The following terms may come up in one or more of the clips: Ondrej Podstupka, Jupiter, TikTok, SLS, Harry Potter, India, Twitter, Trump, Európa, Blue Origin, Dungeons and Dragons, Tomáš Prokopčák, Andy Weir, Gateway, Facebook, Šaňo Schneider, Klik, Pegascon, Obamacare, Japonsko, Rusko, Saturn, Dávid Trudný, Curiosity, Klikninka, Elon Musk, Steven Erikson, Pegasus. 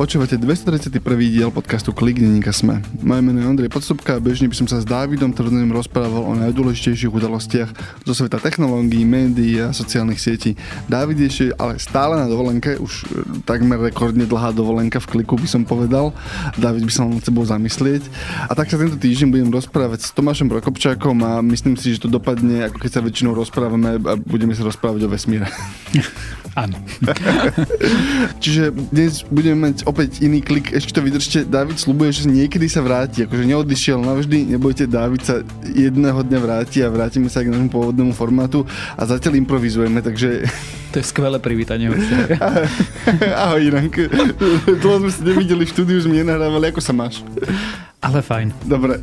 Počúvate 231. diel podcastu Klikninka Sme. Moje meno je Ondrej a bežne by som sa s Dávidom Trudným rozprával o najdôležitejších udalostiach zo sveta technológií, médií a sociálnych sietí. Dávid je ale stále na dovolenke, už takmer rekordne dlhá dovolenka v Kliku by som povedal. Dávid by sa nad sebou zamyslieť. A tak sa tento týždeň budem rozprávať s Tomášom Prokopčákom a myslím si, že to dopadne, ako keď sa väčšinou rozprávame a budeme sa rozprávať o vesmíre. Áno. Čiže dnes budeme mať opäť iný klik, ešte to vydržte. Dávid sľubuje, že niekedy sa vráti, akože neodišiel navždy, nebojte, Dávid sa jedného dňa vráti a vrátime sa k nášmu pôvodnému formátu a zatiaľ improvizujeme, takže... To je skvelé privítanie. Ahoj, Irank. Dlho sme sa nevideli, v štúdiu sme nenahrávali, ako sa máš? Ale fajn. Dobre.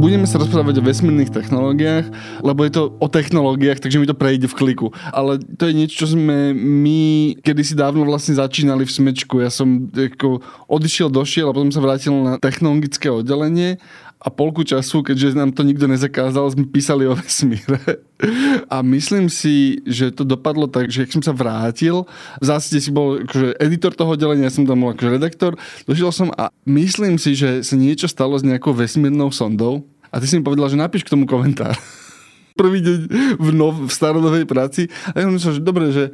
Budeme sa rozprávať o vesmírnych technológiách, lebo je to o technológiách, takže mi to prejde v kliku. Ale to je niečo, čo sme my kedysi dávno vlastne začínali v Smečku. Ja som ako odišiel, došiel a potom sa vrátil na technologické oddelenie a polku času, keďže nám to nikto nezakázal, sme písali o vesmíre. A myslím si, že to dopadlo tak, že keď som sa vrátil, v zásade si bol akože editor toho oddelenia, ja som tam bol akože redaktor, došiel som a myslím si, že sa niečo stalo s nejakou vesmírnou sondou. A ty si mi povedal, že napíš k tomu komentár. Prvý deň v starodovej práci. A ja som myslel, že dobre, že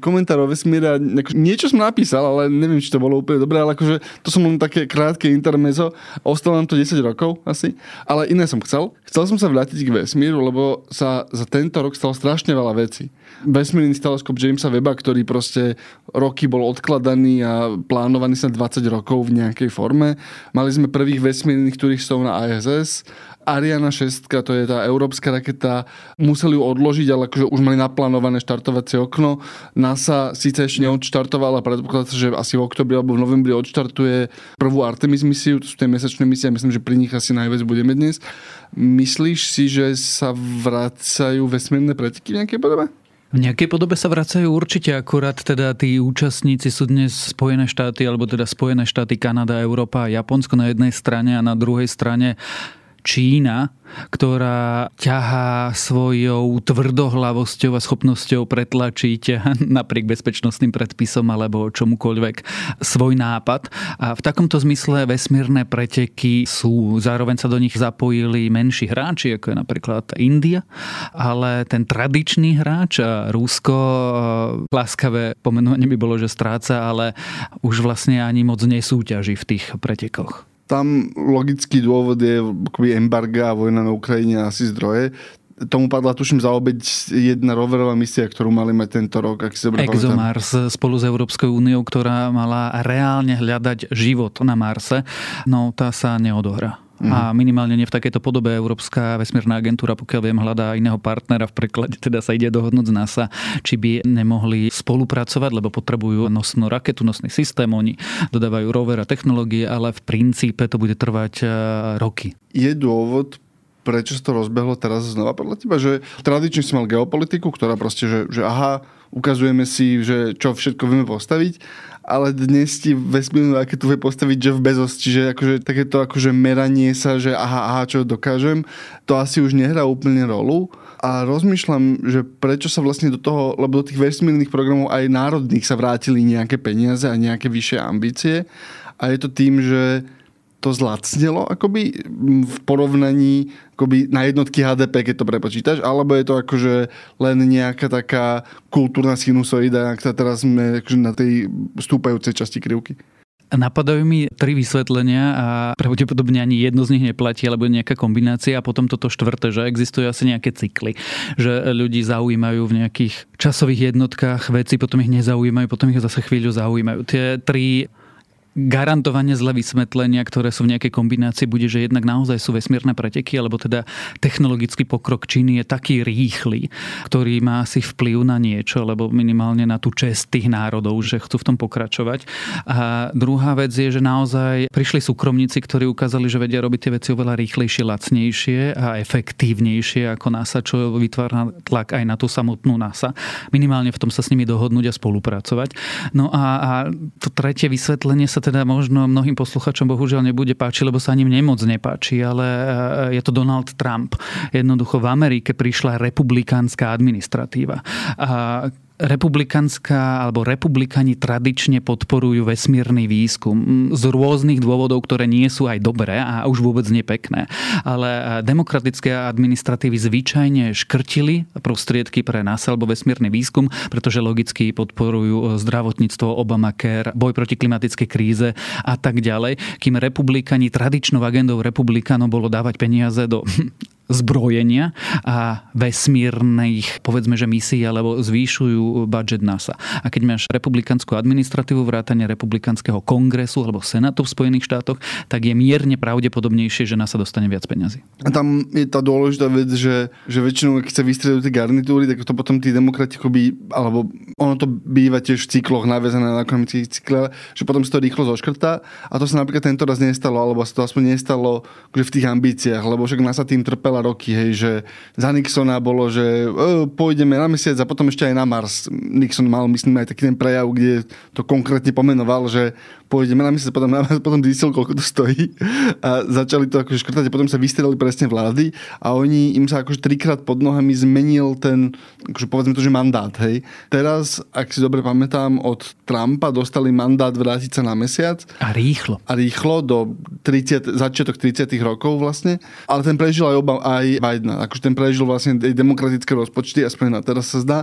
komentár o vesmíre, niečo som napísal, ale neviem, či to bolo úplne dobré, ale akože to som len také krátke intermezzo. Ostalo nám to 10 rokov asi, ale iné som chcel. Chcel som sa vrátiť k vesmíru, lebo sa za tento rok stalo strašne veľa vecí. Vesmírny teleskop Jamesa Webba, ktorý proste roky bol odkladaný a plánovaný sa 20 rokov v nejakej forme. Mali sme prvých vesmírnych turistov na ISS. Ariana 6, to je tá európska raketa, museli ju odložiť, ale akože už mali naplánované štartovacie okno. NASA síce ešte neodštartovala, ale predpokladá sa, že asi v oktobri alebo v novembri odštartuje prvú Artemis misiu, to sú tie mesačné misie, myslím, že pri nich asi najviac budeme dnes. Myslíš si, že sa vracajú vesmírne preteky v nejakej podobe? V nejakej podobe sa vracajú určite, akurát teda tí účastníci sú dnes Spojené štáty, alebo teda Spojené štáty, Kanada, Európa a Japonsko na jednej strane a na druhej strane Čína, ktorá ťahá svojou tvrdohlavosťou a schopnosťou pretlačiť napriek bezpečnostným predpisom alebo čomukoľvek svoj nápad. A v takomto zmysle vesmírne preteky sú, zároveň sa do nich zapojili menší hráči, ako je napríklad India, ale ten tradičný hráč, Rusko, láskavé pomenovanie by bolo, že stráca, ale už vlastne ani moc nesúťaží v tých pretekoch. Tam logický dôvod je embarga a vojna na Ukrajine a asi zdroje. Tomu padla, tuším, za obeď jedna roverová misia, ktorú mali mať tento rok. ExoMars spolu s Európskou úniou, ktorá mala reálne hľadať život na Marse, no tá sa neodohrá. A minimálne nie v takejto podobe. Európska vesmírna agentúra, pokiaľ viem, hľadá iného partnera, v preklade teda sa ide dohodnúť z NASA, či by nemohli spolupracovať, lebo potrebujú nosnú raketu, nosný systém, oni dodávajú rover a technológie, ale v princípe to bude trvať roky. Je dôvod, prečo sa to rozbehlo teraz znova podľa teba? Že tradične si mal geopolitiku, ktorá proste, že aha, ukazujeme si, že čo všetko vieme postaviť, ale dnes ti vesmírnu raketu vie postaviť Jeff Bezos, čiže akože takéto akože meranie sa, že aha, čo dokážem, to asi už nehrá úplne rolu. A rozmýšľam, že prečo sa vlastne do toho, lebo do tých vesmírnych programov aj národných sa vrátili nejaké peniaze a nejaké vyššie ambície. A je to tým, že to zlacnelo akoby v porovnaní akoby na jednotky HDP, keď to prepočítaš, alebo je to akože len nejaká taká kultúrna sinusoida, ak teraz sme akože na tej stúpajúcej časti krivky? Napadajú mi tri vysvetlenia a pravdepodobne ani jedno z nich neplatí, alebo je nejaká kombinácia a potom toto štvrté, že existujú asi nejaké cykly, že ľudí zaujímajú v nejakých časových jednotkách veci, potom ich nezaujímajú, potom ich zase chvíľu zaujímajú. Tie tri garantovane zle vysvetlenia, ktoré sú v nejakej kombinácii, bude, že jednak naozaj sú vesmírne preteky, alebo teda technologický pokrok Číny je taký rýchly, ktorý má asi vplyv na niečo, alebo minimálne na tú čest tých národov, že chcú v tom pokračovať. A druhá vec je, že naozaj prišli súkromníci, ktorí ukázali, že vedia robiť tie veci oveľa rýchlejšie, lacnejšie a efektívnejšie ako NASA, čo vytvára tlak aj na tú samotnú NASA. Minimálne v tom sa s nimi dohodnúť a spolupracovať. No a to tretie vysvetlenie sa teda možno mnohým posluchačom bohužiaľ nebude páčiť, lebo sa ním nemoc nepáči, ale je to Donald Trump. Jednoducho v Amerike prišla republikánska administratíva. A republikánska alebo republikáni tradične podporujú vesmírny výskum z rôznych dôvodov, ktoré nie sú aj dobré a už vôbec nie pekné. Ale demokratické administratívy zvyčajne škrtili prostriedky pre NASA alebo vesmírny výskum, pretože logicky podporujú zdravotníctvo, Obamacare, boj proti klimatickej kríze a tak ďalej. Kým republikáni, tradičnou agendou republikánov bolo dávať peniaze do zbrojenia a vesmírnych, povedzme, že misií, alebo zvýšujú budžet NASA. A keď máš republikánsku administratívu, vrátane republikánskeho kongresu alebo senátu v Spojených štátoch, tak je mierne pravdepodobnejšie, že NASA dostane viac peňazí. A tam je tá dôležitá vec, že väčšinou, keď sa vystriedajú tie garnitúry, tak to potom tí demokrati, alebo ono to býva tiež v cykloch, naviazané na ekonomických cykle, že potom sa to rýchlo zoškrtá. A to sa napríklad tento raz nestalo, alebo sa to aspoň nestalo v tých ambíciách, lebo však NASA tým trpela roky, hej, že za Nixona bolo, že pôjdeme na Mesiac a potom ešte aj na Mars. Nixon mal, myslím, aj taký ten prejav, kde to konkrétne pomenoval, že pôjdeme na Mesiac, potom na Mars, potom zistil, koľko to stojí a začali to akože škrtať a potom sa vystriedali presne vlády a oni im sa akože trikrát pod nohami zmenil ten, akože povedzme to, že mandát, hej. Teraz, ak si dobre pamätám, od Trumpa dostali mandát vrátiť sa na Mesiac. A rýchlo. A rýchlo do začiatok 30. rokov vlastne. Ale ten prežil aj Biden. Akože ten prežil vlastne demokratické rozpočty, aspoň na teraz sa zdá.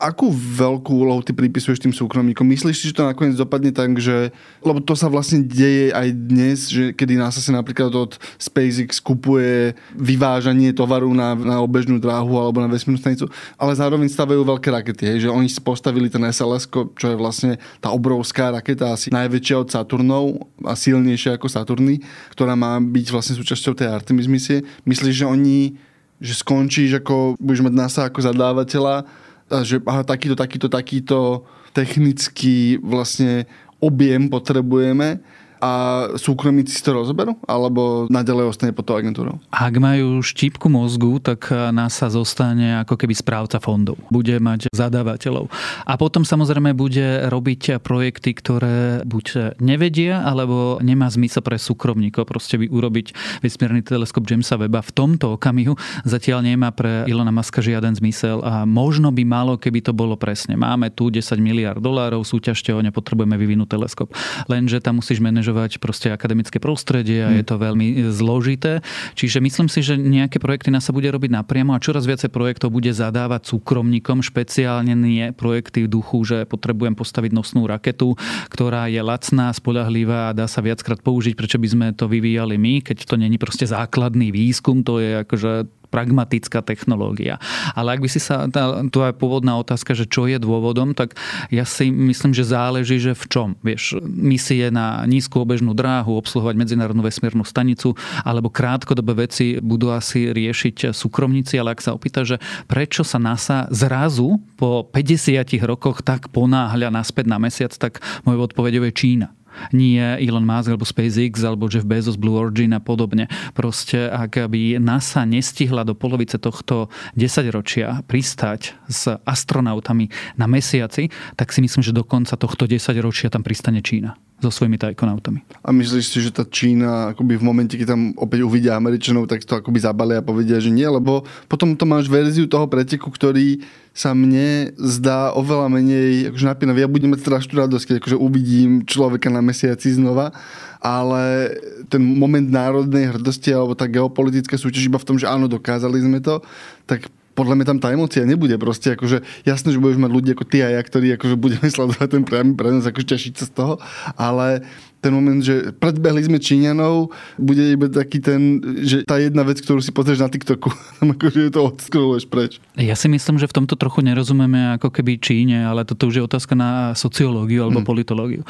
Akú veľkú úlohu ty pripisuješ tým súkromníkom? Myslíš si, že to nakoniec dopadne tak, že... Lebo to sa vlastne deje aj dnes, že kedy NASA si napríklad od SpaceX kupuje vyvážanie tovaru na obežnú dráhu alebo na vesmírnu stanicu, ale zároveň stavajú veľké rakety. Hej? Že oni si postavili ten SLS, čo je vlastne tá obrovská raketa, asi najväčšia od Saturnov a silnejšia ako Saturny, ktorá má byť vlastne súčasťou tej Artemis misie. Myslíš, že že skončíš ako, budeš mať NASA ako zadávateľa a že aha, takýto technický vlastne objem potrebujeme a súkromníci si to rozoberú? Alebo naďalej ostane pod tou agentúrou? Ak majú štípku mozgu, tak NASA zostane ako keby správca fondov. Bude mať zadávateľov. A potom samozrejme bude robiť projekty, ktoré buď nevedia, alebo nemá zmysel pre súkromníkov. Proste by urobiť vesmírny teleskop Jamesa Webba v tomto okamihu zatiaľ nemá pre Elona Muska žiaden zmysel a možno by malo, keby to bolo presne. Máme tu $10 miliárd, súťažte ho, nepotrebujeme vyvinúť teleskop. Lenže tam musíš manažovať proste akademické prostredie a je to veľmi zložité. Čiže myslím si, že nejaké projekty NASA bude robiť napriamo a čoraz viacej projektov bude zadávať súkromníkom, špeciálne nie projekty v duchu, že potrebujem postaviť nosnú raketu, ktorá je lacná, spoľahlivá a dá sa viackrát použiť, prečo by sme to vyvíjali my, keď to není proste základný výskum, to je akože pragmatická technológia. Ale ak by si sa, to je pôvodná otázka, že čo je dôvodom, tak ja si myslím, že záleží, že v čom. Vieš, misie na nízku obežnú dráhu, obsluhovať medzinárodnú vesmírnu stanicu, alebo krátkodobé veci budú asi riešiť súkromníci, ale ak sa opýta, že prečo sa NASA zrazu po 50 rokoch tak ponáhľa naspäť na Mesiac, tak môj odpoveď je Čína. Nie Elon Musk, alebo SpaceX, alebo Jeff Bezos, Blue Origin a podobne. Proste, ak by NASA nestihla do polovice tohto 10-ročia pristať s astronautami na Mesiaci, tak si myslím, že do konca tohto 10-ročia tam pristane Čína so svojimi tajkonautami. A myslíš si, že tá Čína akoby v momente, keď tam opäť uvidia Američanov, tak to akoby zabalia a povedia, že nie, lebo potom to máš verziu toho preteku, ktorý sa mne zdá oveľa menej akože napínavý. Ja budem mať strašnú radosť, keď akože uvidím človeka na Mesiaci znova, ale ten moment národnej hrdosti alebo tá geopolitická súťaž iba v tom, že áno, dokázali sme to, tak podľa mňa tam tá emócia nebude proste, akože jasné, že budeš mať ľudí ako ty a ja, ktorí akože budeme sledovať ten priamy prenos, akože tešiť sa z toho, ale ten moment, že predbehli sme Číňanov, bude iba taký ten, že tá jedna vec, ktorú si pozrieš na TikToku, tam akože to odskroluješ preč. Ja si myslím, že v tomto trochu nerozumieme ako keby Číne, ale toto už je otázka na sociológiu alebo politológiu.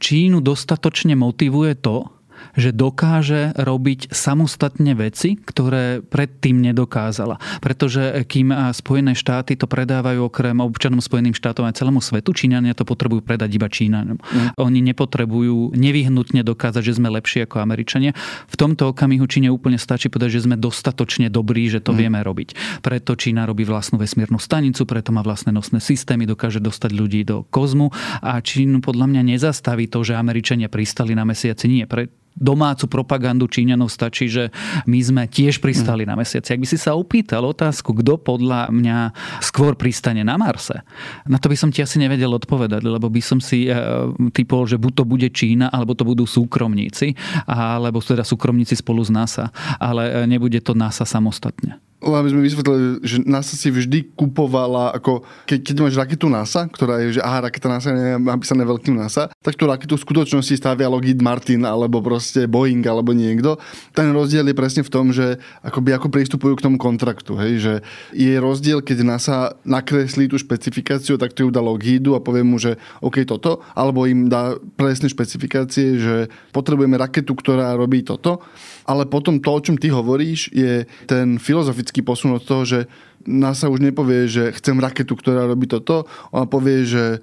Čínu dostatočne motivuje to, že dokáže robiť samostatne veci, ktoré predtým nedokázala. Pretože kým Spojené štáty to predávajú okrem občanom Spojeným štátom aj celému svetu, Číňania to potrebujú predať iba Číňanom. Oni nepotrebujú nevyhnutne dokázať, že sme lepší ako Američania. V tomto okamihu Číne úplne stačí povedať, že sme dostatočne dobrí, že to vieme robiť. Preto Čína robí vlastnú vesmírnu stanicu, preto má vlastné nosné systémy, dokáže dostať ľudí do kozmu a Čínu podľa mňa nezastaví to, že Američania pristali na Mesiaci. Nie, pre domácu propagandu Číňanov stačí, že my sme tiež pristali na Mesiaci. Ak by si sa opýtal otázku, kto podľa mňa skôr pristane na Marse, na to by som ti asi nevedel odpovedať, lebo by som si typol, že buď to bude Čína, alebo to budú súkromníci, alebo teda súkromníci spolu s NASA. Ale nebude to NASA samostatne. Aby sme vysvetlili, že NASA si vždy kupovala, ako keď máš raketu NASA, ktorá je, že raketa NASA je napísané veľkým NASA, tak tú raketu v skutočnosti stavia Lockheed Martin alebo proste Boeing alebo niekto. Ten rozdiel je presne v tom, že ako pristupujú k tomu kontraktu. Hej? Že je rozdiel, keď NASA nakreslí tú špecifikáciu, tak to ju dá Lockheedu a povie mu, že OK, toto, alebo im dá presné špecifikácie, že potrebujeme raketu, ktorá robí toto. Ale potom to, o čom ty hovoríš, je ten filozofický posun od toho, že NASA už nepovie, že chcem raketu, ktorá robí toto. Ona povie, že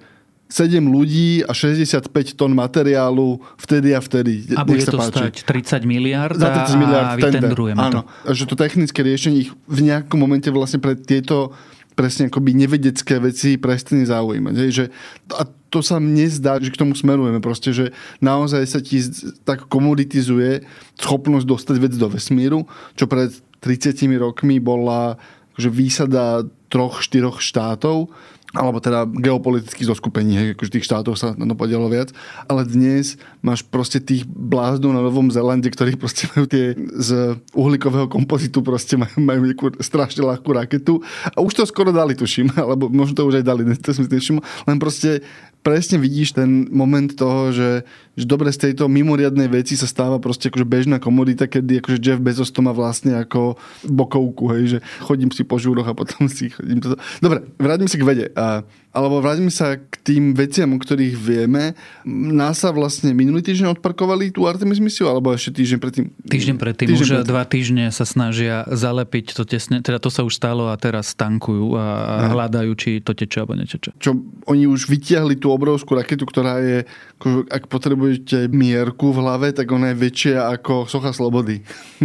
7 ľudí a 65 tón materiálu vtedy a vtedy. A bude to stať 30 miliárd a vytendrujeme to. Áno, že to technické riešenie ich v nejakom momente vlastne pre tieto presne akoby nevedecké veci presne zaujímať. Hej, že, a to sa mne zdá, že k tomu smerujeme. Proste, že naozaj sa ti tak komoditizuje schopnosť dostať vec do vesmíru, čo pred 30 rokmi bola akože výsada 3-4 štátov, alebo teda geopolitických zoskupení, akože tých štátov sa na to podialo viac, ale dnes máš proste tých bláznov na Novom Zélande, ktorí proste majú tie z uhlíkového kompozitu, proste majú nejakú strašne ľahkú raketu a už to skoro dali, tuším, alebo možno to už aj dali, to som si nevšimol, len proste presne vidíš ten moment toho, že dobre, z tejto mimoriadnej veci sa stáva proste akože bežná komodita, kedy akože Jeff Bezos to má vlastne ako bokovku, hej, že chodím si po žúroch a potom si chodím toto. Dobre, vráťme sa k vede. Alebo vráťme sa k tým veciam, o ktorých vieme. NASA vlastne minulý týždeň odparkovali tú Artemis misiu, alebo ešte týždeň predtým? Týždeň predtým. Už 2 týždne sa snažia zalepiť to tesne, teda to sa už stalo a teraz tankujú a hľadajú, či to teče alebo neteče. Čo oni už vytiahli tú obrovskú raketu, ktorá je, ak potrebujete mierku v hlave, tak ona je väčšia ako Socha Slobody.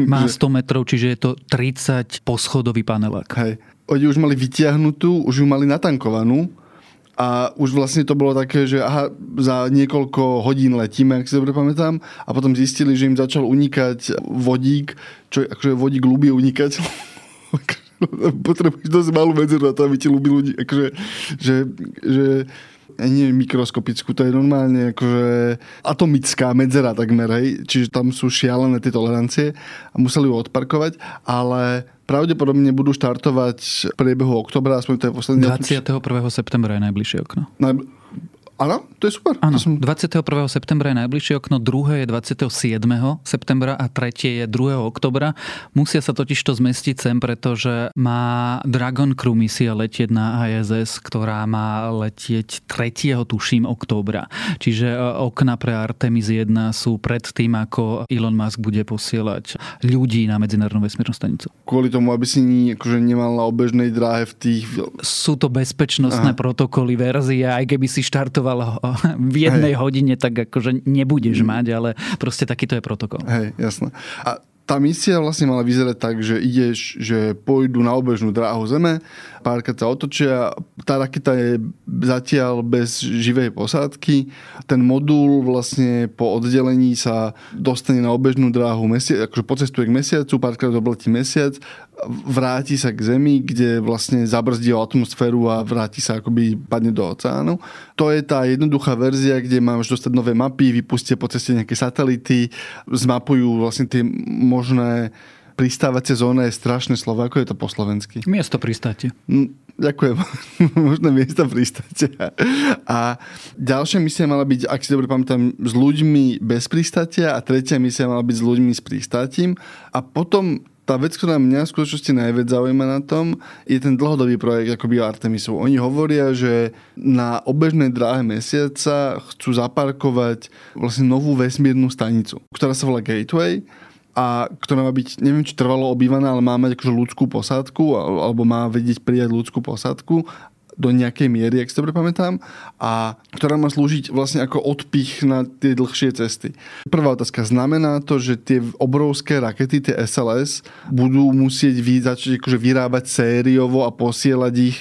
Má 100 metrov, čiže je to 30 poschodový panelák. Hej. Oni už mali vytiahnutú, už ju mali natankovanú a už vlastne to bolo také, že za niekoľko hodín letíme, ak si dobre pamätám, a potom zistili, že im začal unikať vodík, čo akože vodík ľubí unikať. Potrebuješ dosť malú medzeru na to, aby ti ľubí ľudí. Akože, že nie mikroskopickú, to je normálne akože atomická medzera takmer, hej. Čiže tam sú šialené tie tolerancie a museli ju odparkovať, ale pravdepodobne budú štartovať v priebehu oktobra, aspoň to je posledný 21. septembra je najbližšie okno. Áno, to je super. Áno, 21. septembra je najbližšie okno, druhé je 27. septembra a tretie je 2. oktobra. Musia sa totiž to zmestiť sem, pretože má Dragon Crew misia letieť na ISS, ktorá má letieť 3. tuším októbra. Čiže okna pre Artemis 1 sú pred tým, ako Elon Musk bude posielať ľudí na medzinárodnú vesmírnu stanicu. Kvôli tomu, aby si akože nemal na obežnej dráhe v tých... Sú to bezpečnostné protokoly, verzia, aj keby si štartoval v jednej hodine, tak akože nebudeš mať, ale proste takýto je protokol. Hej, jasné. A tá misia vlastne mala vyzerať tak, že ideš, že pôjdu na obežnú dráhu Zeme, párkrát sa otočia, tá raketa je zatiaľ bez živej posádky, ten modul vlastne po oddelení sa dostane na obežnú dráhu, akože pocestuje k Mesiacu, párkrát obletí Mesiac, vráti sa k Zemi, kde vlastne zabrzdí atmosféru a vráti sa akoby padne do oceánu. To je tá jednoduchá verzia, kde máš dostať nové mapy, vypustia po ceste nejaké satelity, zmapujú vlastne tie možné pristávacie zóny, je strašné slovo. Ako je to po slovensky? Miesto pristáte. Ďakujem. Možné miesta pristáte. A ďalšia misia mala byť, ak si dobre pamätám, s ľuďmi bez pristátia a tretia misia mala byť s ľuďmi s pristátím. A potom tá vec, ktorá mňa v skutočnosti najviac zaujíma na tom, je ten dlhodobý projekt akoby Artemisov. Oni hovoria, že na obežnej dráhe Mesiaca chcú zaparkovať vlastne novú vesmírnu stanicu, ktorá sa volá Gateway a ktorá má byť, neviem, či trvalo obývaná, ale má mať akože ľudskú posádku alebo má vedieť prijať ľudskú posádku do nejakej miery, ak si dobre pamätám, a ktorá má slúžiť vlastne ako odpich na tie dlhšie cesty. Prvá otázka, znamená to, že tie obrovské rakety, tie SLS, budú musieť začať akože vyrábať sériovo a posielať ich,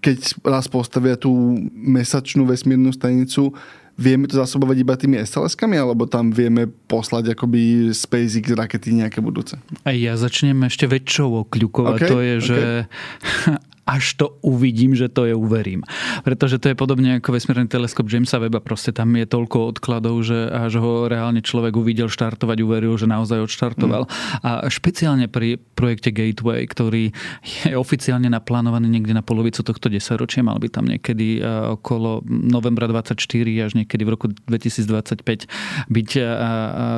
keď raz postavia tú mesačnú vesmírnu stanicu, vieme to zásobovať iba tými SLS-kami, alebo tam vieme poslať akoby SpaceX rakety nejaké budúce? A ja začnem ešte väčšou okľukovať. Okay, to je, že až to uvidím, že to je uverím. Pretože to je podobne ako vesmírny teleskop Jamesa Webba. Proste tam je toľko odkladov, že až ho reálne človek uvidel štartovať, uveril, že naozaj odštartoval. A špeciálne pri projekte Gateway, ktorý je oficiálne naplánovaný niekde na polovicu tohto desaťročia, mal by tam niekedy okolo novembra 24 až kedy v roku 2025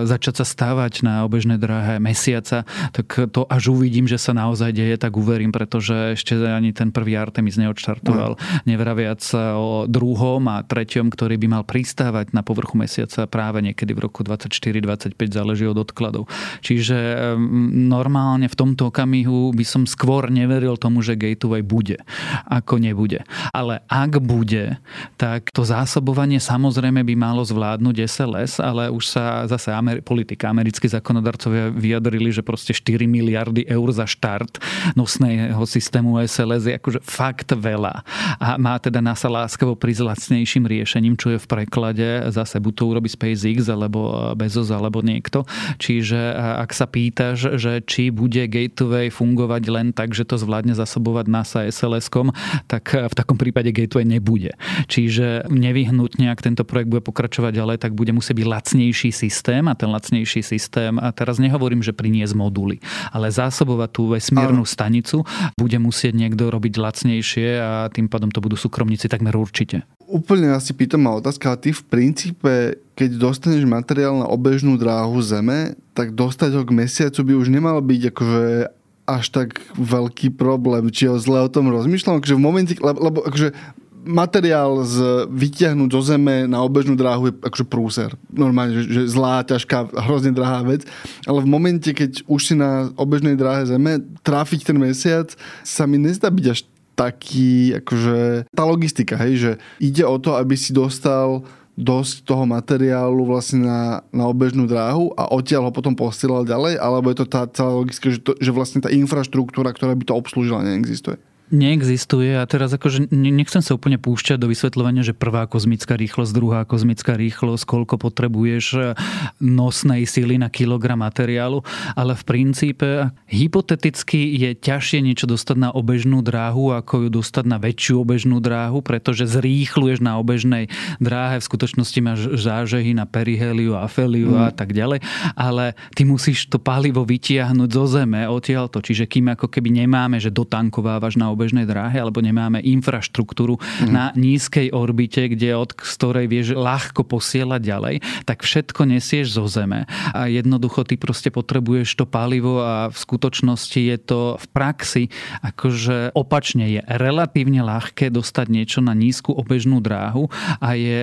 začať sa stávať na obežnej dráhe Mesiaca, tak to až uvidím, že sa naozaj deje, tak uverím, pretože ešte ani ten prvý Artemis neodštartoval. Nevraviac o druhom a treťom, ktorý by mal pristávať na povrchu Mesiaca práve niekedy v roku 24-25, záleží od odkladov. Čiže normálne v tomto okamihu by som skôr neveril tomu, že Gateway bude, ako nebude. Ale ak bude, tak to zásobovanie samozrejme by malo zvládnuť SLS, ale už sa zase americkí zákonodarcovia vyjadrili, že proste 4 miliardy eur za štart nosného systému SLS je akože fakt veľa. A má teda NASA láskavo prísť lacnejším riešením, čo je v preklade zase buď to urobí SpaceX, alebo Bezos, alebo niekto. Čiže ak sa pýtaš, že či bude Gateway fungovať len tak, že to zvládne zasobovať NASA SLS-kom, tak v takom prípade Gateway nebude. Čiže nevyhnutne ak tento projekt bude pokračovať ďalej, tak bude musieť byť lacnejší systém a ten lacnejší systém, a teraz nehovorím, že priniesť moduly, ale zásobovať tú vesmírnu stanicu bude musieť niekto robiť lacnejšie a tým pádom to budú súkromníci takmer určite. Úplne asi pýtam ma otázka, ale ty v princípe, keď dostaneš materiál na obežnú dráhu Zeme, tak dostať ho k Mesiacu by už nemal byť akože až tak veľký problém. Či ho zle o tom rozmýšľam? Akože v momente, lebo akože materiál vytiahnuť zo Zeme na obežnú dráhu je akože prúser. Normálne, že zlá, ťažká, hrozne drahá vec. Ale v momente, keď už si na obežnej dráhe Zeme, tráfiť ten Mesiac sa mi nezdá byť až taký, akože tá logistika, hej, že ide o to, aby si dostal dosť toho materiálu vlastne na obežnú dráhu a odtiaľ ho potom posielal ďalej, alebo je to tá celá logistika, že vlastne tá infraštruktúra, ktorá by to obslúžila, neexistuje? Neexistuje a teraz akože nechcem sa úplne púšťať do vysvetľovania, že prvá kozmická rýchlosť, druhá kozmická rýchlosť, koľko potrebuješ nosnej sily na kilogram materiálu, ale v princípe hypoteticky je ťažšie niečo dostať na obežnú dráhu, ako ju dostať na väčšiu obežnú dráhu, pretože zrýchluješ na obežnej dráhe, v skutočnosti máš zážehy na periheliu, aféliu a tak ďalej, ale ty musíš to palivo vytiahnuť zo Zeme odtiaľto, čiže kým ako keby nemáme, že dotankovávaš na obežnej dráhe, alebo nemáme infraštruktúru na nízkej orbite, kde od ktorej vieš ľahko posielať ďalej, tak všetko nesieš zo Zeme. A jednoducho ty proste potrebuješ to palivo a v skutočnosti je to v praxi akože opačne je relatívne ľahké dostať niečo na nízku obežnú dráhu a je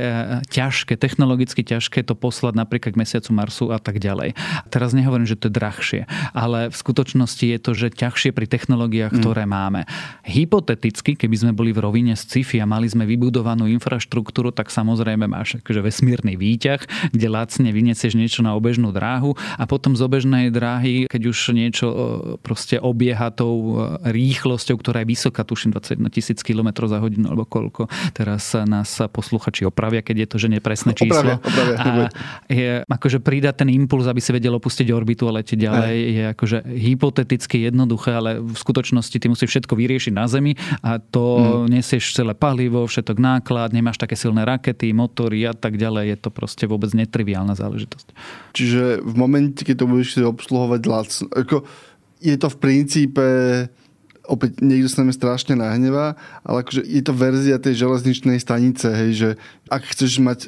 ťažké, technologicky ťažké to poslať napríklad k Mesiacu, Marsu a tak ďalej. Teraz nehovorím, že to je drahšie, ale v skutočnosti je to, že ťažšie pri technológiách, ktoré máme. Hypoteticky, keby sme boli v rovine sci-fi a mali sme vybudovanú infraštruktúru, tak samozrejme máš akože vesmírny výťah, kde lacne vyniesieš niečo na obežnú dráhu a potom z obežnej dráhy, keď už niečo proste obieha tou rýchlosťou, ktorá je vysoká, tuším 21 000 km za hodinu alebo koľko. Teraz nás posluchači opravia, keď je to že nepresné číslo. Opravia. A je, akože pridá ten impuls, aby si vedel opustiť orbitu a letieť ďalej. Je akože hypoteticky jednoduché, ale v skutočnosti ty musíš všetko vyriešiť na Zemi a to nesieš celé palivo, všetok náklad, nemáš také silné rakety, motory a tak ďalej. Je to proste vôbec netriviálna záležitosť. Čiže v momente, keď to budeš obsluhovať lacno, ako je to v princípe, opäť niekto sa nám strašne nahnevá, ale akože je to verzia tej železničnej stanice, hej, že ak chceš mať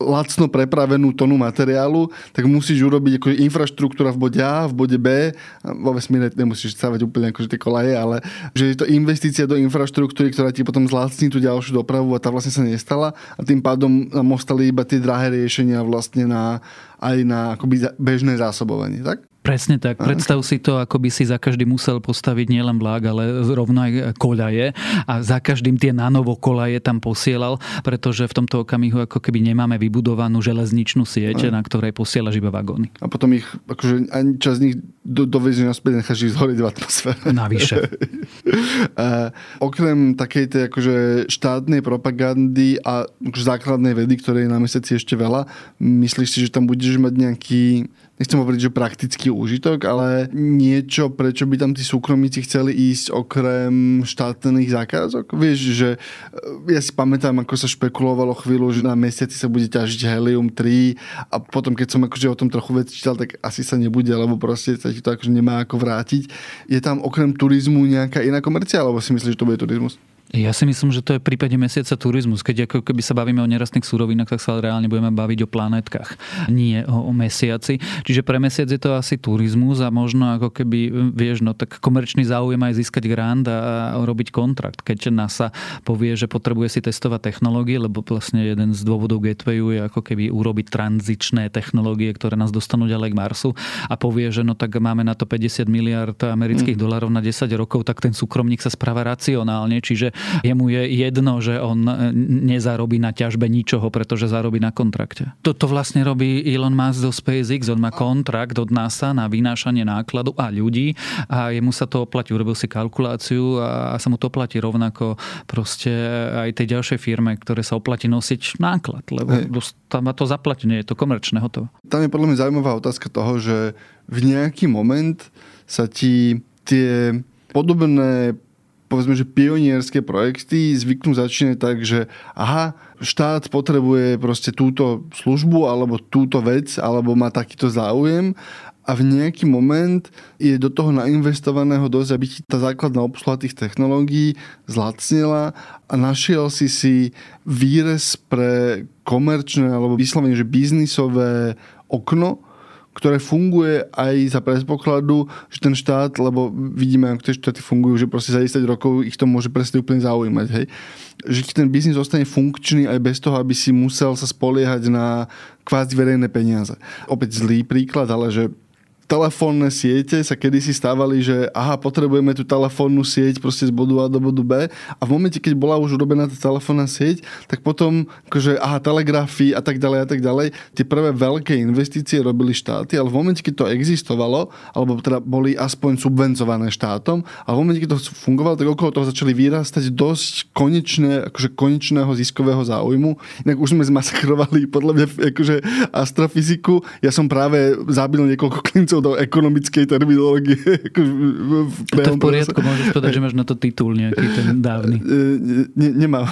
lacno prepravenú tonu materiálu, tak musíš urobiť akože infraštruktúra v bode A, v bode B. Vo vesmíre nemusíš stavať úplne akože tie kolaje, ale že je to investícia do infraštruktúry, ktorá ti potom zlacní tú ďalšiu dopravu a tá vlastne sa nestala a tým pádom nám ostali iba tie drahé riešenia vlastne na, aj na akoby bežné zásobovanie, tak? Presne tak. Predstav si to, ako by si za každý musel postaviť nielen vlák, ale rovno aj koľaje a za každým tie nanovo koľaje tam posielal, pretože v tomto okamihu ako keby nemáme vybudovanú železničnú sieť, na ktorej posielaš iba vagóny. A potom ich, akože ani čas z nich dovezí naspäť, necháš ich zhoriť v atmosfére. Navyše. Okrem takej tej akože štátnej propagandy a základnej vedy, ktorej je na Mesiaci ešte veľa, myslíš si, že tam budeš mať nejaký, nechcem hovoriť, že praktický úžitok, ale niečo, prečo by tam tí súkromníci chceli ísť okrem štátnych zákazok? Vieš, že ja si pamätám, ako sa špekulovalo chvíľu, že na Mesiaci sa bude ťažiť helium-3 a potom, keď som akože o tom trochu vec čítal, tak asi sa nebude, lebo proste sa ti to akože nemá ako vrátiť. Je tam okrem turizmu nejaká iná komercia, alebo si myslíš, že to bude turizmus? Ja si myslím, že to je v prípade Mesiaca turizmus. Keď ako keby sa bavíme o nerastných surovinách, tak sa reálne budeme baviť o planetkách, nie o Mesiaci. Čiže pre Mesiac je to asi turizmus a možno ako keby, vieš, no tak komerčný záujem aj získať grant a robiť kontrakt. Keď NASA povie, že potrebuje si testovať technológie, lebo vlastne jeden z dôvodov Gatewayu je ako keby urobiť tranzičné technológie, ktoré nás dostanú ďalej k Marsu a povie, že no tak máme na to 50 miliard amerických dolárov na 10 rokov, tak ten súkromník sa správa racionálne, čiže jemu je jedno, že on nezarobí na ťažbe ničoho, pretože zarobí na kontrakte. Toto vlastne robí Elon Musk do SpaceX. On má kontrakt od NASA na vynášanie nákladu a ľudí a jemu sa to oplatí. Urobil si kalkuláciu a sa mu to oplatí rovnako proste aj tej ďalšej firme, ktoré sa oplatí nosiť náklad, lebo tam to zaplatenie, je to komerčné, hotovo. Tam je podľa mňa zaujímavá otázka toho, že v nejaký moment sa ti tie podobné, povedzme, že pionierské projekty zvyknú začínať tak, že aha, štát potrebuje proste túto službu alebo túto vec, alebo má takýto záujem a v nejaký moment je do toho nainvestovaného dosť, aby ti tá základná obsluha tých technológií zlacnila a našiel si si výrez pre komerčné alebo vyslovene, že biznisové okno, ktoré funguje aj za predpokladu, že ten štát, lebo vidíme, ako tie štáty fungujú, že proste za 10 rokov ich to môže presne úplne zaujímať, hej. Že ten biznis zostane funkčný aj bez toho, aby si musel sa spoliehať na kvázi verejné peniaze. Opäť zlý príklad, ale že telefónne siete sa kedysi stávali, že aha, potrebujeme tú telefónnu sieť proste z bodu A do bodu B a v momente, keď bola už urobená tá telefónna sieť, tak potom, akože, aha, telegrafy a tak ďalej, tie prvé veľké investície robili štáty, ale v momente, keď to existovalo, alebo teda boli aspoň subvencované štátom, ale v momente, keď to fungovalo, tak okolo toho začali vyrastať dosť konečného ziskového záujmu. Inak už sme zmasakrovali podľa mňa akože astrofyziku. Ja som práve zabil niekoľko klincov do ekonomickej terminológie. To v poriadku, môžeš povedať, že máš na to titul nejaký ten dávny. Nemám.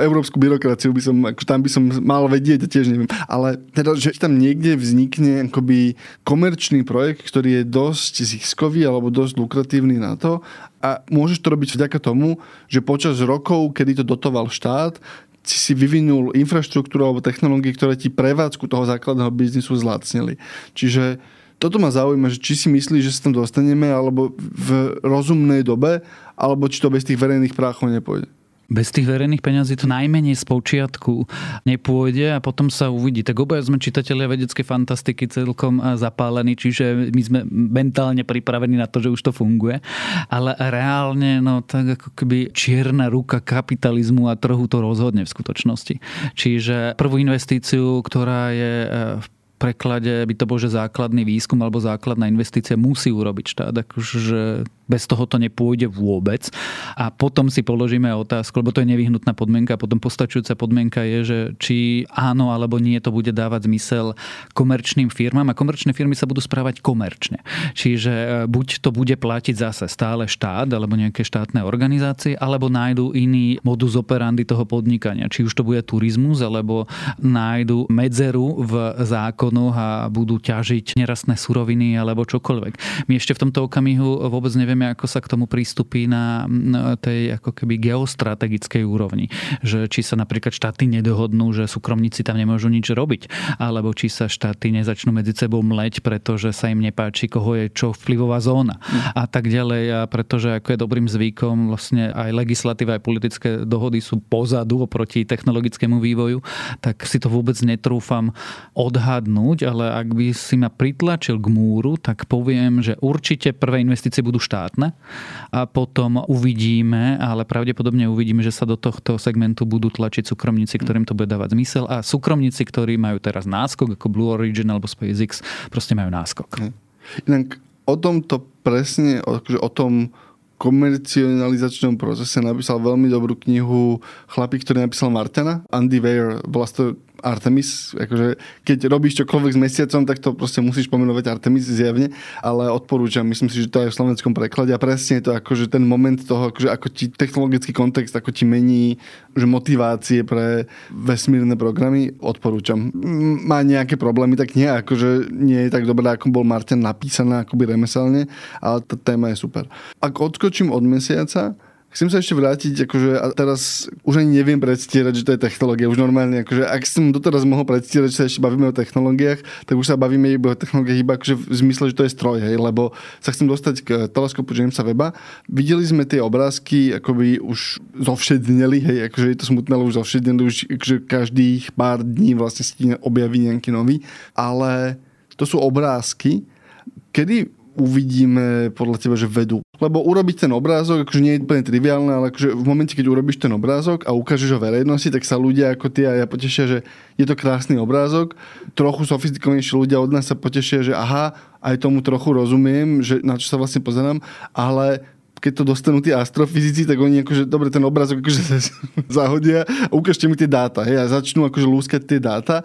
Európsku byrokraciu by som, tam by som mal vedieť, tiež neviem. Ale teda, že tam niekde vznikne akoby komerčný projekt, ktorý je dosť ziskový alebo dosť lukratívny na to a môžeš to robiť vďaka tomu, že počas rokov, kedy to dotoval štát, si vyvinul infraštruktúru alebo technológie, ktoré ti prevádzku toho základného biznisu zlacnili. Čiže toto ma zaujíma, že či si myslíš, že sa tam dostaneme alebo v rozumnej dobe, alebo či to bez tých verejných práchov nepôjde. Bez tých verejných peňazí to najmenej z počiatku nepôjde a potom sa uvidí. Tak obaja sme čitatelia vedeckej fantastiky celkom zapálení, čiže my sme mentálne pripravení na to, že už to funguje. Ale reálne, no tak ako keby čierna ruka kapitalizmu a trhu to rozhodne v skutočnosti. Čiže prvú investíciu, ktorá je v preklade by to bol, že základný výskum alebo základná investícia musí urobiť štát, akože bez toho to nepôjde vôbec. A potom si položíme otázku, lebo to je nevyhnutná podmienka, potom postačujúca podmienka je, že či áno alebo nie to bude dávať zmysel komerčným firmám a komerčné firmy sa budú správať komerčne. Čiže buď to bude platiť zase stále štát alebo nejaké štátne organizácie, alebo nájdu iný modus operandi toho podnikania. Či už to bude turizmus, alebo nájdu medzeru v zákon a budú ťažiť nerastné suroviny alebo čokoľvek. My ešte v tomto okamihu vôbec nevieme uvidíme, ako sa k tomu prístupí na tej ako keby geostrategickej úrovni. Že či sa napríklad štáty nedohodnú, že súkromníci tam nemôžu nič robiť, alebo či sa štáty nezačnú medzi sebou mleť, pretože sa im nepáči, koho je čo vplyvová zóna a tak ďalej. A pretože ako je dobrým zvykom, vlastne aj legislatíva, aj politické dohody sú pozadu oproti technologickému vývoju, tak si to vôbec netrúfam odhadnúť, ale ak by si ma pritlačil k múru, tak poviem, že určite prvé investície budú štátne a potom uvidíme, ale pravdepodobne uvidíme, že sa do tohto segmentu budú tlačiť súkromníci, ktorým to bude dávať zmysel, a súkromníci, ktorí majú teraz náskok, ako Blue Origin alebo SpaceX, proste majú náskok. Inak o tomto presne, o tom komercionalizačnom procese napísal veľmi dobrú knihu chlapík, ktorý napísal Martana, Andy Weir, bola to Artemis, akože keď robíš čokoľvek s mesiacom, tak to proste musíš pomenovať Artemis zjavne, ale odporúčam, myslím si, že to aj v slovenskom preklade a presne to akože ten moment toho, akože ako ti technologický kontext, ako ti mení že motivácie pre vesmírne programy, odporúčam. Má nejaké problémy, tak nie, akože nie je tak dobrá, ako bol Martin napísaná akoby remeselne, ale tá téma je super. Ak odskočím od mesiaca, chcem sa ešte vrátiť, akože a teraz už ani neviem predstierať, že to je technológia. Už normálne, akože ak som doteraz mohol predstierať, že sa ešte bavíme o technológiách, tak už sa bavíme iba o technológiách, iba akože v zmysle, že to je stroj, hej, lebo sa chcem dostať k teleskopu Jamesa Webba. Videli sme tie obrázky, akoby už zovšedneli, hej, akože je to smutné, ale už zovšedneli, už akože každých pár dní vlastne si objaví nejaký nový, ale to sú obrázky, kedy uvidíme podľa teba, že vedú. Lebo urobiť ten obrázok, akože nie je úplne triviálne, ale akože v momente, keď urobíš ten obrázok a ukážeš ho verejnosti, tak sa ľudia ako ty a ja potešia, že je to krásny obrázok. Trochu sofistikovanejší ľudia od nás sa potešia, že aha, aj tomu trochu rozumiem, že na čo sa vlastne pozerám, ale keď to dostanú tí astrofyzici, tak oni akože, dobre, ten obrázok akože zahodia a ukážte mi tie dáta, hej, a začnú akože lúskať tie dáta.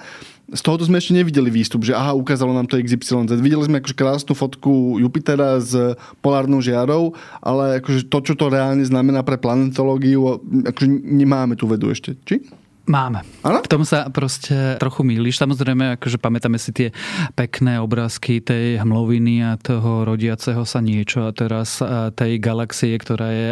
Z tohoto sme ešte nevideli výstup, že aha, ukázalo nám to XYZ. Videli sme akože krásnu fotku Jupitera s polárnou žiarou, ale akože to, čo to reálne znamená pre planetológiu, akože nemáme tú vedu ešte, či? Máme. Ano? V tom sa proste trochu mýliš. Samozrejme, akože pamätáme si tie pekné obrázky tej hmloviny a toho rodiaceho sa niečo a teraz tej galaxie, ktorá je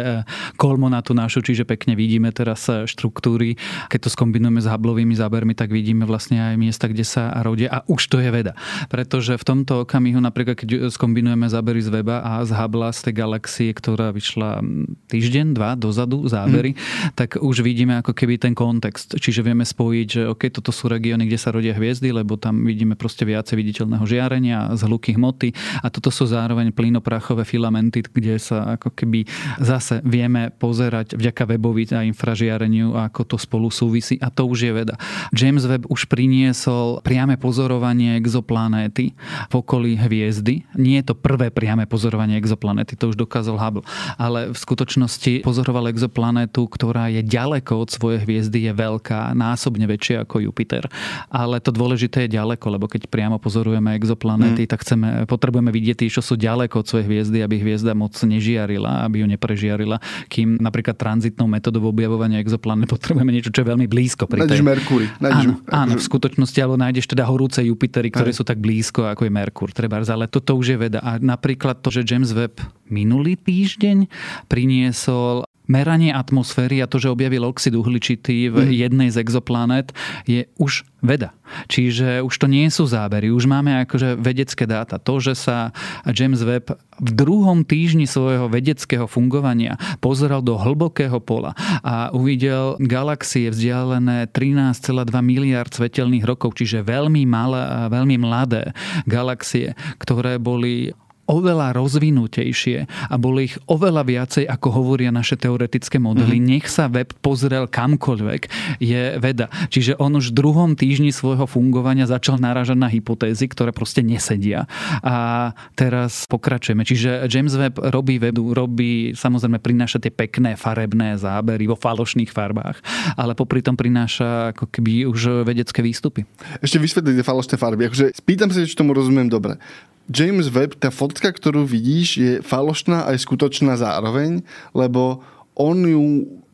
kolmo na tú našu, čiže pekne vidíme teraz štruktúry. Keď to skombinujeme s Hubbleovými zábermi, tak vidíme vlastne aj miesta, kde sa rodia, a už to je veda. Pretože v tomto okamihu, napríklad keď skombinujeme zábery z Webba a z Hubblea, z tej galaxie, ktorá vyšla týždeň, dva dozadu zábery, tak už vidíme ako keby ten kontext. Čiže vieme spojiť, že OK, toto sú regióny, kde sa rodia hviezdy, lebo tam vidíme proste viacej viditeľného žiarenia, zhluky hmoty, a toto sú zároveň plynoprachové filamenty, kde sa ako keby zase vieme pozerať vďaka Webbovi a infražiareniu, ako to spolu súvisí, a to už je veda. James Webb už priniesol priame pozorovanie exoplanéty v okolí hviezdy. Nie je to prvé priame pozorovanie exoplanéty, to už dokázal Hubble, ale v skutočnosti pozoroval exoplanétu, ktorá je ďaleko od svojej hviezdy, je veľká, násobne väčšie ako Jupiter. Ale to dôležité je ďaleko, lebo keď priamo pozorujeme exoplanéty, tak potrebujeme vidieť, čo sú ďaleko od svojej hviezdy, aby hviezda moc nežiarila, aby ju neprežiarila. Kým napríklad tranzitnou metodou objavovania exoplanet potrebujeme niečo, čo je veľmi blízko. Nájdeš Merkúr. Áno, v skutočnosti, alebo nájdeš teda horúce Jupitery, ktoré sú tak blízko, ako je Merkúr. Ale toto už je veda. A napríklad to, že James Webb minulý týždeň priniesol meranie atmosféry a to, že objavil oxid uhličitý v jednej z exoplanét, je už veda. Čiže už to nie sú zábery, už máme akože vedecké dáta. To, že sa James Webb v druhom týždni svojho vedeckého fungovania pozeral do hlbokého pola a uvidel galaxie vzdialené 13,2 miliard svetelných rokov, čiže veľmi malé a veľmi mladé galaxie, ktoré boli oveľa rozvinutejšie a boli ich oveľa viacej, ako hovoria naše teoretické modely. Nech sa Webb pozrel kamkoľvek, je veda. Čiže on už v druhom týždni svojho fungovania začal narážať na hypotézy, ktoré proste nesedia. A teraz pokračujeme. Čiže James Webb robí vedu, robí, samozrejme prináša tie pekné farebné zábery vo falošných farbách, ale popri tom prináša ako keby už vedecké výstupy. Ešte vysvetlite falošné farby. Akože spýtam sa, či tomu rozumiem dobre. James Webb, tá fotka, ktorú vidíš, je falošná aj skutočná zároveň, lebo on ju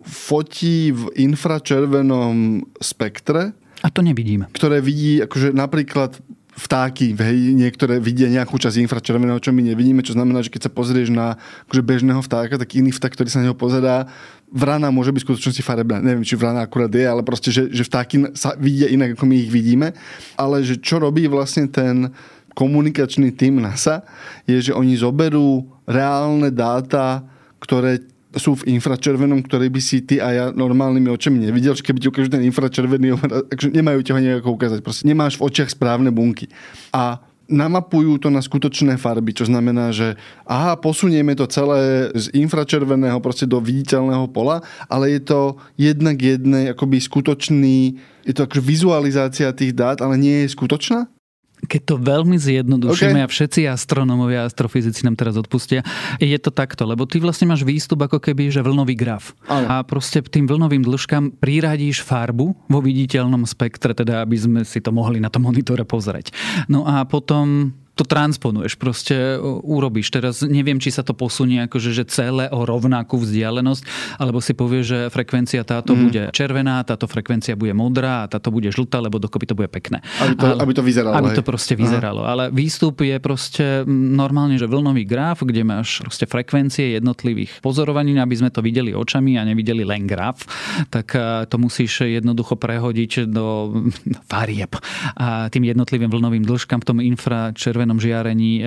fotí v infračervenom spektre. A to nevidíme. Ktoré vidí akože napríklad v vtáky, hej, niektoré vidia nejakú časť infračerveného, čo my nevidíme, čo znamená, že keď sa pozrieš na akože bežného vtáka, tak iný vták, ktorý sa na neho pozerá, vrana môže byť v skutočnosti farebná. Neviem, či vrana akurát je, ale proste, že vtáky sa vidia inak, ako my ich vidíme. Ale že čo robí vlastne ten komunikačný tím NASA, je, že oni zoberú reálne dáta, ktoré sú v infračervenom, ktorý by si ty a ja normálnymi očami nevidel, že keby ti ukážu ten infračervený, takže nemajú ti ho nejako ukázať. Proste nemáš v očiach správne bunky. A namapujú to na skutočné farby, čo znamená, že aha, posunieme to celé z infračerveného proste do viditeľného pola, ale je to jednak jednej akoby skutočný, je to akože vizualizácia tých dát, ale nie je skutočná? Keď to veľmi zjednodušíme, okay, a všetci astronómovia a astrofyzici nám teraz odpustia, je to takto, lebo ty vlastne máš výstup ako keby, že vlnový graf. Ale. A proste tým vlnovým dĺžkam priradíš farbu vo viditeľnom spektre, teda aby sme si to mohli na tom monitore pozrieť. No a potom to transponuješ, proste urobíš. Teraz neviem, či sa to posunie akože, že celé o rovnakú vzdialenosť, alebo si povieš, že frekvencia táto bude červená, táto frekvencia bude modrá, táto bude žltá, lebo dokopy to bude pekné. Aby to vyzeralo. Aby to proste vyzeralo. Aha. Ale výstup je proste normálne, že vlnový graf, kde máš proste frekvencie jednotlivých pozorovaní, aby sme to videli očami a nevideli len graf, tak to musíš jednoducho prehodiť do farieb a tým jednotlivým vlnovým dĺžkam v tom infračervenom žiarení,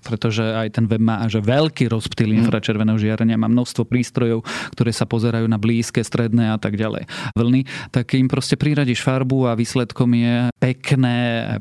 pretože aj ten web má že veľký rozptyl infračerveného žiarenia, má množstvo prístrojov, ktoré sa pozerajú na blízke, stredné a tak ďalej vlny, tak im proste priradiš farbu a výsledkom je pekné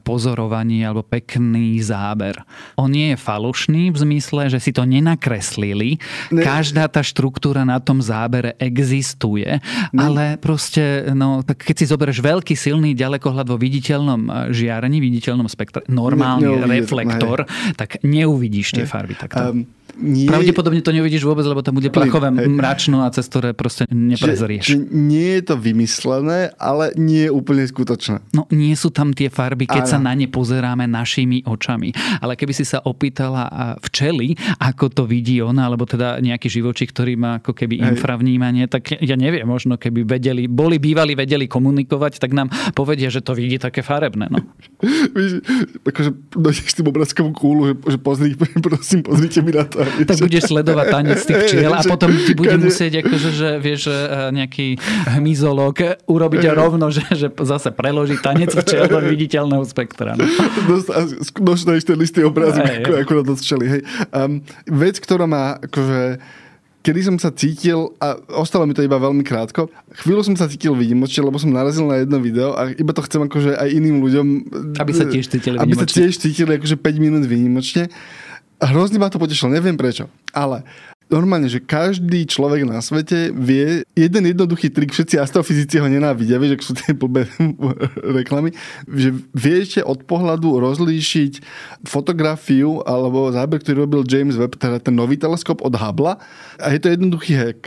pozorovanie alebo pekný záber. On nie je falošný v zmysle, že si to nenakreslili. Ne. Každá tá štruktúra na tom zábere existuje, ale proste, no, tak keď si zoberieš veľký, silný ďalekohľad vo viditeľnom žiarení, viditeľnom spektre, normálne reflektor, tak neuvidíš tie farby takto. Pravdepodobne to neuvidíš vôbec, lebo tam bude plachové mračno a cez ktoré proste neprezrieš. Nie je to vymyslené, ale nie je úplne skutočné. No nie sú tam tie farby, keď sa na ne pozeráme našimi očami. Ale keby si sa opýtala včely, ako to vidí ona, alebo teda nejaký živočí, ktorý má ako keby infravnímanie, tak ja neviem, možno keby vedeli, bývali vedeli komunikovať, tak nám povedia, že to vidí také farebné. No. Akože dojdeš tým obrázkom kúlu, že pozrite mi na to. Tak budeš sledovať tanec tých včiel a potom ti bude musieť akože, že vieš, nejaký hmyzológ urobiť rovno, že zase preloží tanec včiel do viditeľného spektra. Dostaneš ten listý obrázok, ako na to včeli. Hej. Vec, ktorá má akože kedy som sa cítil, a ostalo mi to iba veľmi krátko, chvíľu som sa cítil výnimočne, lebo som narazil na jedno video a iba to chcem akože aj iným ľuďom, aby sa tiež cítili výnimočne. Aby sa tiež cítili akože 5 minút výnimočne. Hrozne ma to potešilo, neviem prečo. Ale normálne, že každý človek na svete vie jeden jednoduchý trik, všetci astrofyzici ho nenávidia, vieš, ak sú tie blbé reklamy, že viete od pohľadu rozlíšiť fotografiu alebo záber, ktorý robil James Webb, teda ten nový teleskop od Hubble, a je to jednoduchý hack.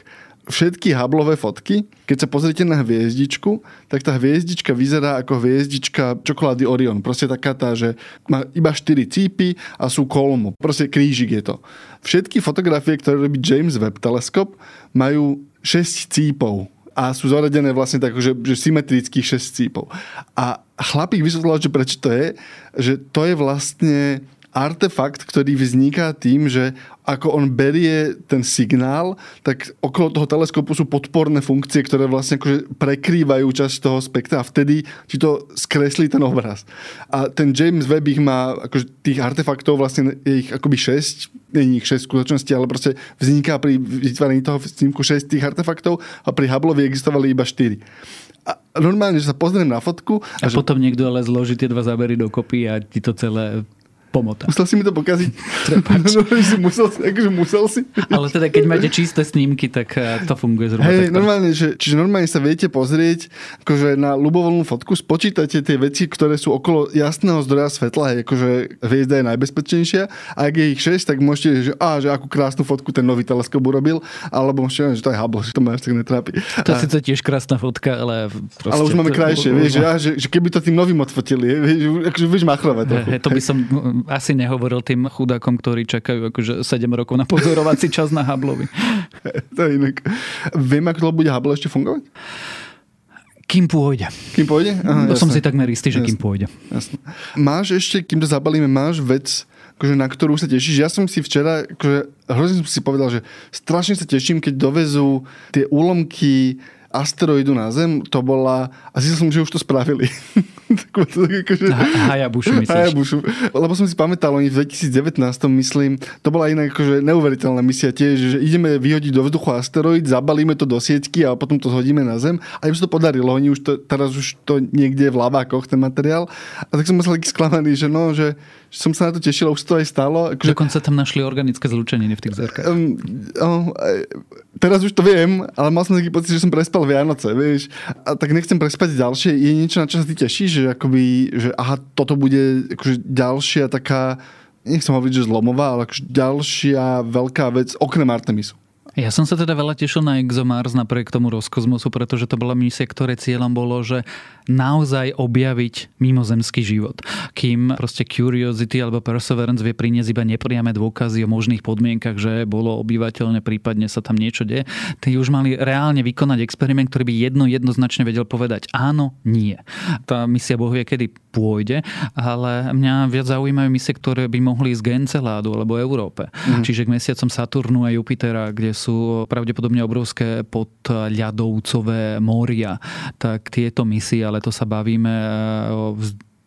Všetky Hubblové fotky, keď sa pozrite na hviezdičku, tak tá hviezdička vyzerá ako hviezdička čokolády Orion. Proste taká tá, že má iba 4 cípy a sú kolmo. Proste krížik je to. Všetky fotografie, ktoré robí James Webb teleskop, majú 6 cípov a sú zoradené vlastne tak, že symetrických 6 cípov. A chlapík vysvetlal, že prečo to je, že to je vlastne artefakt, ktorý vzniká tým, že ako on berie ten signál, tak okolo toho teleskopu sú podporné funkcie, ktoré vlastne akože prekrývajú časť toho spektra a vtedy ti to skreslí ten obraz. A ten James Webb ich má, akože tých artefaktov vlastne je ich akoby 6, nie je ich 6 skutočností, ale proste vzniká pri vytváraní toho snímku 6 tých artefaktov a pri Hubbleovi existovali iba 4. A normálne, že sa pozriem na fotku a že potom niekto ale zloží tie dva zábery dokopy a ti to celé pomota. Musel si mi to pokaziť. Musel si. Ale teda, keď máte čisté snímky, tak to funguje zhruba takto. Normálne, čiže normálne sa viete pozrieť akože na ľubovoľnú fotku, spočítate tie veci, ktoré sú okolo jasného zdroja svetla, akože hviezda je najbezpečnejšia. A ak je ich 6, tak môžete, že akú krásnu fotku ten nový teleskop urobil, alebo môžete, že to je Hubble, že to ma tak netrápi. To je sice tiež krásna fotka, ale proste ale už máme krajšie, že keby to tým novým odfotili, vieš, machrovať trochu. To by som asi nehovoril tým chudákom, ktorí čakajú akože 7 rokov na pozorovací čas na Hubbleovi. To je inak. Viem, ako to bude Hubble ešte fungovať? Kým pôjde. Kým pôjde? Aha, to som si takmer istý, že jasne, kým pôjde. Jasne. Máš ešte, kým to zabalíme, máš vec, akože na ktorú sa tešíš? Ja som si včera, akože hrozne som si povedal, že strašne sa teším, keď dovezú tie úlomky asteroidu na Zem, to bola... A zistil som, že už to spravili. Hayabušu myslíš. Hayabušu. Lebo som si pamätal, oni v 2019, myslím, to bola inak akože neuveriteľná misia tiež, že ideme vyhodiť do vzduchu asteroid, zabalíme to do sieťky a potom to zhodíme na Zem. A im sa to podarilo. Oni už to, teraz už to niekde je v lavákoch, ten materiál. A tak som myslel taký sklamaný, že no, že som sa na to tešil, už to aj stalo. Akože... Dokonca tam našli organické zlúčeniny v tých zrkách. Teraz už to viem, ale mal som taký pocit, že som prespal Vianoce, vieš. A tak nechcem prespať ďalšie. Je niečo, na čo sa ty tešíš? Že akoby, že aha, toto bude akože ďalšia taká, nechcem hovoriť, že zlomová, ale akože ďalšia veľká vec, okrem Artemisu. Ja som sa teda veľa tešil na ExoMars napriek tomu rozkozmosu, pretože to bola misia, ktoré cieľom bolo, že naozaj objaviť mimozemský život. Kým proste Curiosity alebo Perseverance vie priniesť iba nepriame dôkazy o možných podmienkach, že bolo obyvateľné, prípadne sa tam niečo deje, tí už mali reálne vykonať experiment, ktorý by jednoznačne vedel povedať áno, nie. Tá misia bohvie kedy pôjde, ale mňa viac zaujímajú misie, ktoré by mohli ísť k Enceládu alebo Európe. Čiže k mesiacom Saturnu a Jupitera, kde sú pravdepodobne obrovské podľadovcové moria. Tak tieto misie, ale to sa bavíme o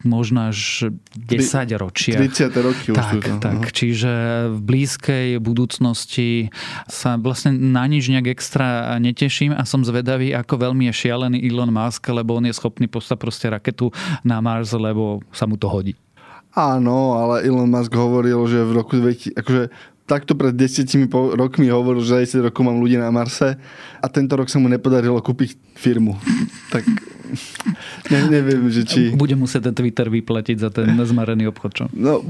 možno až 10 ročia. 30 roky už. Tak. Čiže v blízkej budúcnosti sa vlastne na nič nejak extra neteším a som zvedavý, ako veľmi je šialený Elon Musk, lebo on je schopný poslať proste raketu na Mars, lebo sa mu to hodí. Áno, ale Elon Musk hovoril, že v roku 2000, akože takto pred 10 rokmi hovoril, že za 10 rokov mám ľudí na Marse a tento rok sa mu nepodarilo kúpiť firmu. Tak neviem, že či... Bude musieť ten Twitter vyplatiť za ten zmarený obchod, čo? No,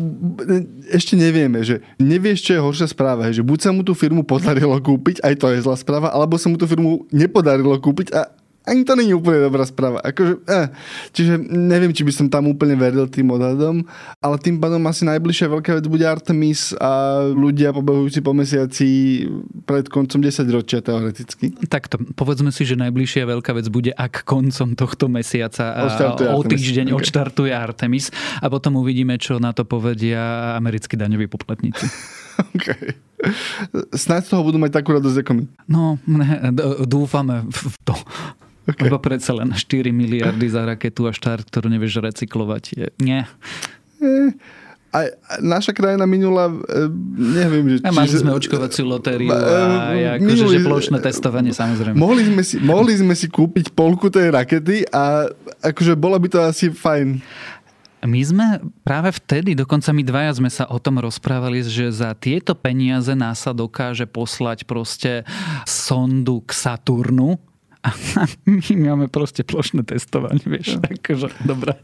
ešte nevieme, že nevieš, čo je horšia správa, že buď sa mu tú firmu podarilo kúpiť, aj to je zlá správa, alebo sa mu tú firmu nepodarilo kúpiť a ani to není úplne dobrá správa. Akože, Čiže neviem, či by som tam úplne veril tým odhadom, ale tým pádom asi najbližšia veľká vec bude Artemis a ľudia pobehujúci po mesiaci pred koncom 10 ročia teoreticky. Takto, povedzme si, že najbližšia veľká vec bude, ak koncom tohto mesiaca o týždeň odštartuje Artemis a potom uvidíme, čo na to povedia americkí daňoví poplatníci. Okay. Snáď z toho budú mať takú radosť ako my. No, dúfame v to. Okay. Lebo predsa len 4 miliardy za raketu a štart, ktorú nevieš recyklovať. Nie. A naša krajina minula, neviem, že... Mali sme očkovaciu lotériu a akože plošné testovanie, samozrejme. Mohli sme si kúpiť polku tej rakety a akože bola by to asi fajn. My sme práve vtedy, dokonca my dvaja sme sa o tom rozprávali, že za tieto peniaze NASA dokáže poslať proste sondu k Saturnu a my máme proste plošné testovanie, vieš, akože, dobré.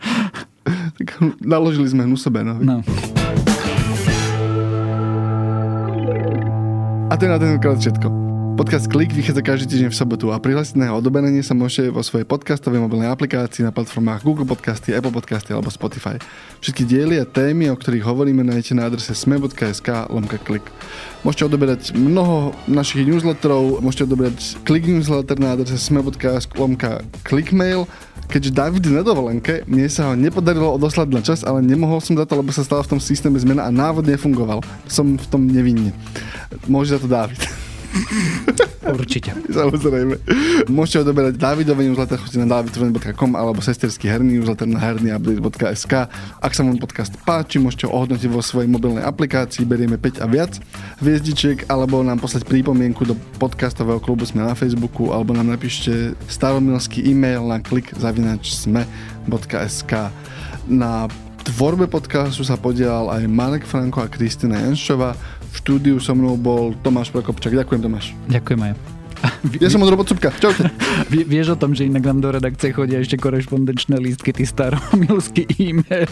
Tak naložili sme hnu sebe, no. A to je na tentokrát všetko. Podcast Klik vychádza každý týždeň v sobotu a prihlásiť na jeho odoberenie sa môžete vo svojej podcastovej mobilnej aplikácii na platformách Google Podcasty, Apple Podcasty alebo Spotify. Všetky diely a témy, o ktorých hovoríme, nájdete na adrese sme.sk/klik. Môžete odoberať mnoho našich newsletterov, môžete odoberať Klik newsletter na adrese sme.sk/klikmail. Keďže Dávid je na dovolenke, mne sa ho nepodarilo odoslať na čas, ale nemohol som za to, lebo sa stala v tom systéme zmena a návod nefungoval. Som v tom nevinne. Môže za to Dávid. Určite. Samozrejme. Môžete odoberať Dávidové newsletter, choďte na davidovne.com alebo sesterský herný newsletter na hernyupdate.sk. Ak sa vám podcast páči, môžete ho ohodnotiť vo svojej mobilnej aplikácii, berieme 5 a viac hviezdičiek, alebo nám poslať pripomienku do podcastového klubu Sme na Facebooku, alebo nám napíšte staromilský e-mail na klik@sme.sk. Na tvorbe podcastu sa podielal aj Marek Franko a Kristina Janščová. V štúdiu so mnou bol Tomáš Prokopčák. Ďakujem, Tomáš. Ďakujem aj. Ja som od Robocupka. Čau. Vieš o tom, že inak nám do redakcie chodia ešte korešpondenčné lístky, ty staromilský e-mail.